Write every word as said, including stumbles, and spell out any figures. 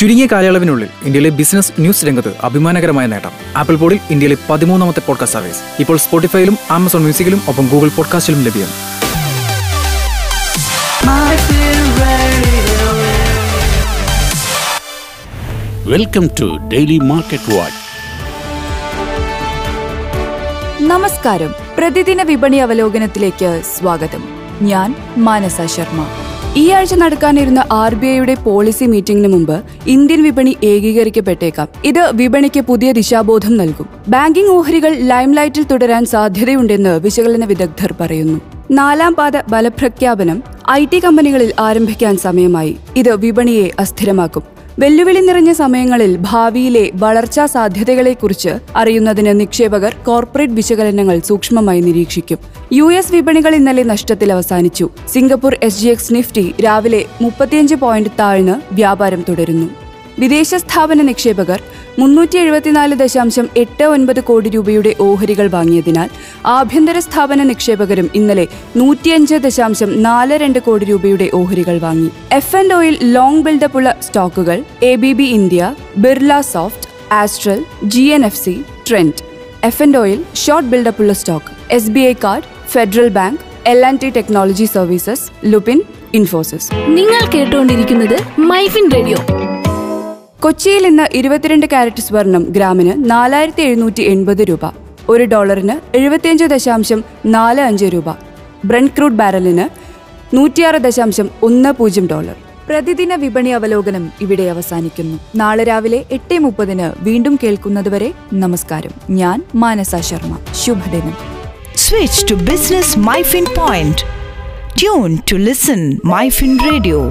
ചുരുങ്ങിയ കാലയളവിനുള്ളിൽ ഇന്ത്യയിലെ ബിസിനസ് ന്യൂസ് രംഗത്ത് അഭിമാനകരമായ നേട്ടം. ആപ്പിൾ പോഡിൽ ഇന്ത്യയിലെ പതിമൂന്നാമത്തെ പോഡ്കാസ്റ്റ് സർവീസ് ഇപ്പോൾ സ്പോട്ടിഫൈയിലും ആമസോൺ മ്യൂസിക്കിലും ഒപ്പം ഗൂഗിൾ പോഡ്കാസ്റ്റിലും ലഭ്യം. Welcome to daily market watch. നമസ്കാരം, പ്രതിദിന വിപണി അവലോകനത്തിലേക്ക് സ്വാഗതം. ഞാൻ മാനസ ശർമ്മ. ഈ ആഴ്ച നടക്കാനിരുന്ന ആർ ബി ഐയുടെ പോളിസി മീറ്റിംഗിന് മുമ്പ് ഇന്ത്യൻ വിപണി ഏകീകരിക്കപ്പെട്ടേക്കാം. ഇത് വിപണിക്ക് പുതിയ ദിശാബോധം നൽകും. ബാങ്കിംഗ് ഓഹരികൾ ലൈംലൈറ്റിൽ തുടരാൻ സാധ്യതയുണ്ടെന്ന് വിശകലന വിദഗ്ധർ പറയുന്നു. നാലാം പാദ ബലപ്രഖ്യാപനം ഐ ടി കമ്പനികളിൽ ആരംഭിക്കാൻ സമയമായി. ഇത് വിപണിയെ അസ്ഥിരമാക്കും. വെല്ലുവിളി നിറഞ്ഞ സമയങ്ങളിൽ ഭാവിയിലെ വളർച്ചാ സാധ്യതകളെക്കുറിച്ച് അറിയുന്നതിന് നിക്ഷേപകർ കോർപ്പറേറ്റ് വിശകലനങ്ങൾ സൂക്ഷ്മമായി നിരീക്ഷിക്കും. യു എസ് വിപണികൾ ഇന്നലെ നഷ്ടത്തിൽ അവസാനിച്ചു. Singapore S G X Nifty രാവിലെ മുപ്പത്തിയഞ്ച് പോയിന്റ് താഴ്ന്ന് വ്യാപാരം തുടരുന്നു. വിദേശ സ്ഥാപന നിക്ഷേപകർ മുന്നൂറ്റി എഴുപത്തിനാല് ദശാംശം എട്ട് ഒൻപത് കോടി രൂപയുടെ ഓഹരികൾ വാങ്ങിയതിനാൽ ആഭ്യന്തര സ്ഥാപന നിക്ഷേപകരും ഇന്നലെ നൂറ്റിയഞ്ച് ദശാംശം നാല് രണ്ട് കോടി രൂപയുടെ ഓഹരികൾ വാങ്ങി. എഫ് ആൻഡ് ഒയിൽ ലോങ് ബിൽഡപ്പ് ഉള്ള സ്റ്റോക്കുകൾ A B B India, Birla soft, Astral, G N F C, Trent. F and ഒയിൽ ഷോർട്ട് ബിൽഡപ്പ് ഉള്ള stock S B I card, Federal Bank, L and T technology services, Lupin, Infosys. നിങ്ങൾ കേട്ടുകൊണ്ടിരിക്കുന്നത് MyFin radio. കൊച്ചിയിൽ ഇന്ന് ഇരുപത്തിരണ്ട് carrot സ്വർണം ഗ്രാമിന് നാലായിരത്തി എഴുന്നൂറ്റി എൺപത് രൂപ, ഒരു ഡോളറിന് എഴുപത്തിയഞ്ച് ദശാംശം നാല് അഞ്ച് രൂപ, ബ്രന്റ് ക്രൂഡ് ബാരലിന് നൂറ്റിയാറ് ദശാംശം ഒന്ന് പൂജ്യം ഡോളർ. പ്രതിദിന വിപണി അവലോകനം ഇവിടെ അവസാനിക്കുന്നു. നാളെ രാവിലെ എട്ട് മുപ്പതിന് വീണ്ടും കേൾക്കുന്നതുവരെ നമസ്കാരം. ഞാൻ മാനസ ശർമ്മ. ശുഭദിനം. Switch to business MyFin point. Tune to listen MyFin radio.